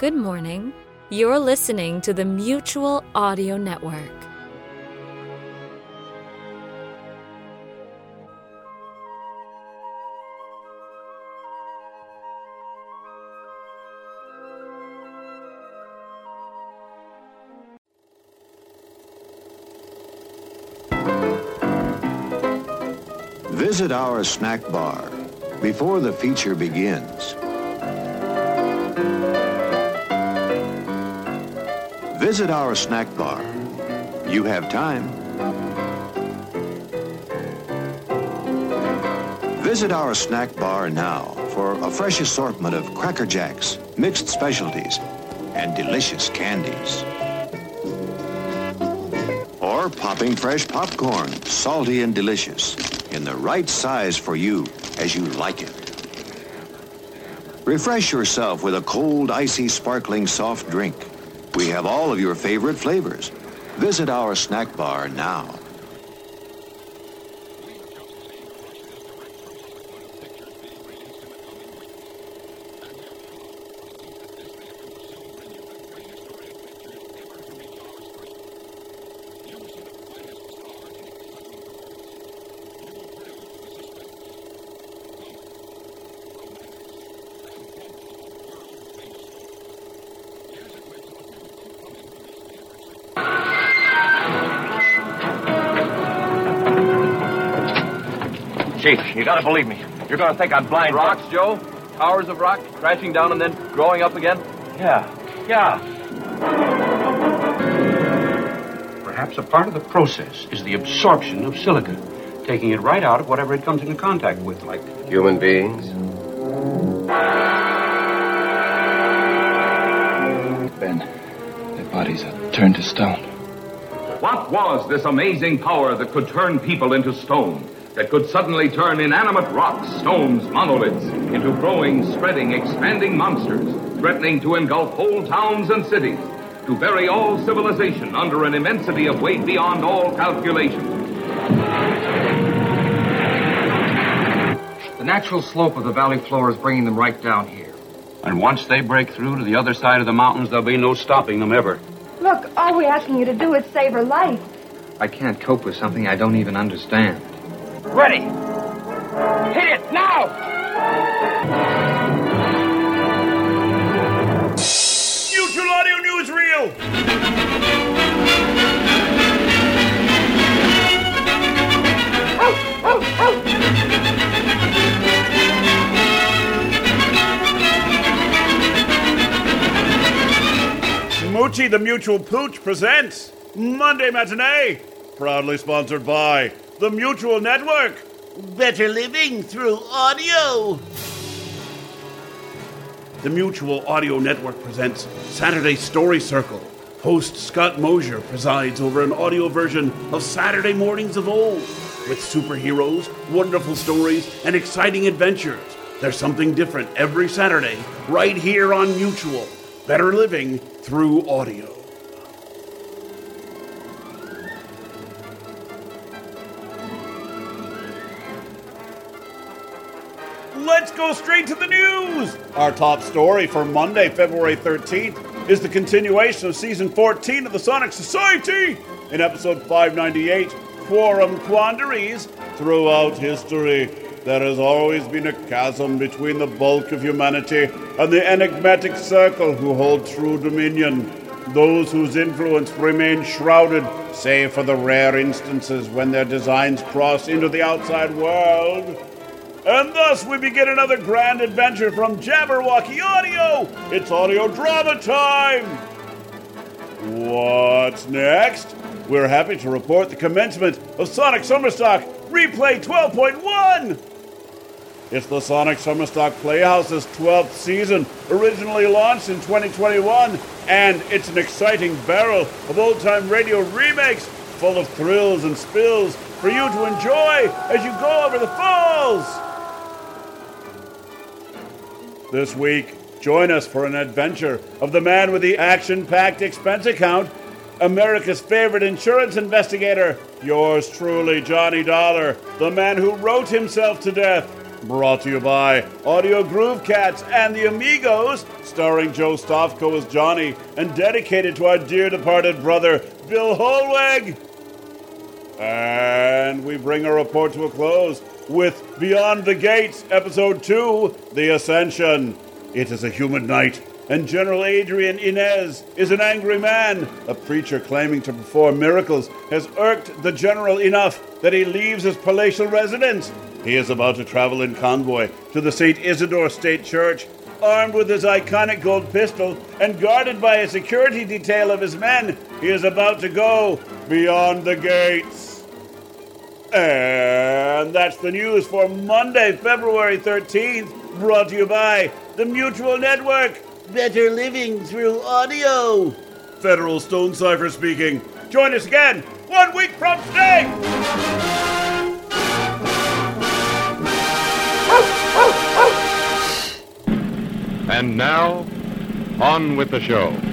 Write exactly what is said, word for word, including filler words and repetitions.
Good morning. You're listening to the Mutual Audio Network. Visit our snack bar before the feature begins. Visit our snack bar. You have time. Visit our snack bar now for a fresh assortment of Cracker Jacks, mixed specialties, and delicious candies. Or popping fresh popcorn, salty and delicious, in the right size for you as you like it. Refresh yourself with a cold, icy, sparkling soft drink. We have all of your favorite flavors. Visit our snack bar now. Chief, you gotta believe me. You're gonna think I'm blind. Rocks, Joe? Towers of rock crashing down and then growing up again? Yeah, yeah. Perhaps a part of the process is the absorption of silica, taking it right out of whatever it comes into contact with, like human beings. Ben, their bodies are turned to stone. What was this amazing power that could turn people into stone? That could suddenly turn inanimate rocks, stones, monoliths into growing, spreading, expanding monsters, threatening to engulf whole towns and cities, to bury all civilization under an immensity of weight beyond all calculation. The natural slope of the valley floor is bringing them right down here. And once they break through to the other side of the mountains, there'll be no stopping them ever. Look, all we're asking you to do is save her life. I can't cope with something I don't even understand. Ready. Hit it, now! Mutual Audio Newsreel! Oh, oh, oh. Moochie the Mutual Pooch presents Monday Matinee, proudly sponsored by The Mutual Network. Better living through audio. The Mutual Audio Network presents Saturday Story Circle. Host Scott Mosier presides over an audio version of Saturday Mornings of old. With superheroes, wonderful stories, and exciting adventures. There's something different every Saturday, right here on Mutual. Better living through audio. Let's go straight to the news! Our top story for Monday, February thirteenth, is the continuation of Season fourteen of the Sonic Society! In Episode five ninety-eight, Quorum Quandaries. Throughout history, there has always been a chasm between the bulk of humanity and the enigmatic circle who hold true dominion. Those whose influence remains shrouded, save for the rare instances when their designs cross into the outside world. And thus we begin another grand adventure from Jabberwocky Audio. It's audio drama time. What's next? We're happy to report the commencement of Sonic Summerstock Replay twelve point one. It's the Sonic Summerstock Playhouse's twelfth season, originally launched in twenty twenty-one, and it's an exciting barrel of old-time radio remakes full of thrills and spills for you to enjoy as you go over the falls. This week, join us for an adventure of the man with the action-packed expense account, America's favorite insurance investigator, yours truly, Johnny Dollar, the man who wrote himself to death. Brought to you by Audio Groove Cats and the Amigos, starring Joe Stofko as Johnny and dedicated to our dear departed brother, Bill Holweg. And we bring our report to a close with Beyond the Gates, Episode two, The Ascension. It is a humid night, and General Adrian Inez is an angry man. A preacher claiming to perform miracles has irked the general enough that he leaves his palatial residence. He is about to travel in convoy to the Saint Isidore State Church, armed with his iconic gold pistol and guarded by a security detail of his men. He is about to go beyond the gates. And that's the news for Monday, February thirteenth, brought to you by the Mutual Network. Better living through audio. Federal Stonecipher speaking. Join us again one week from today. And now, on with the show.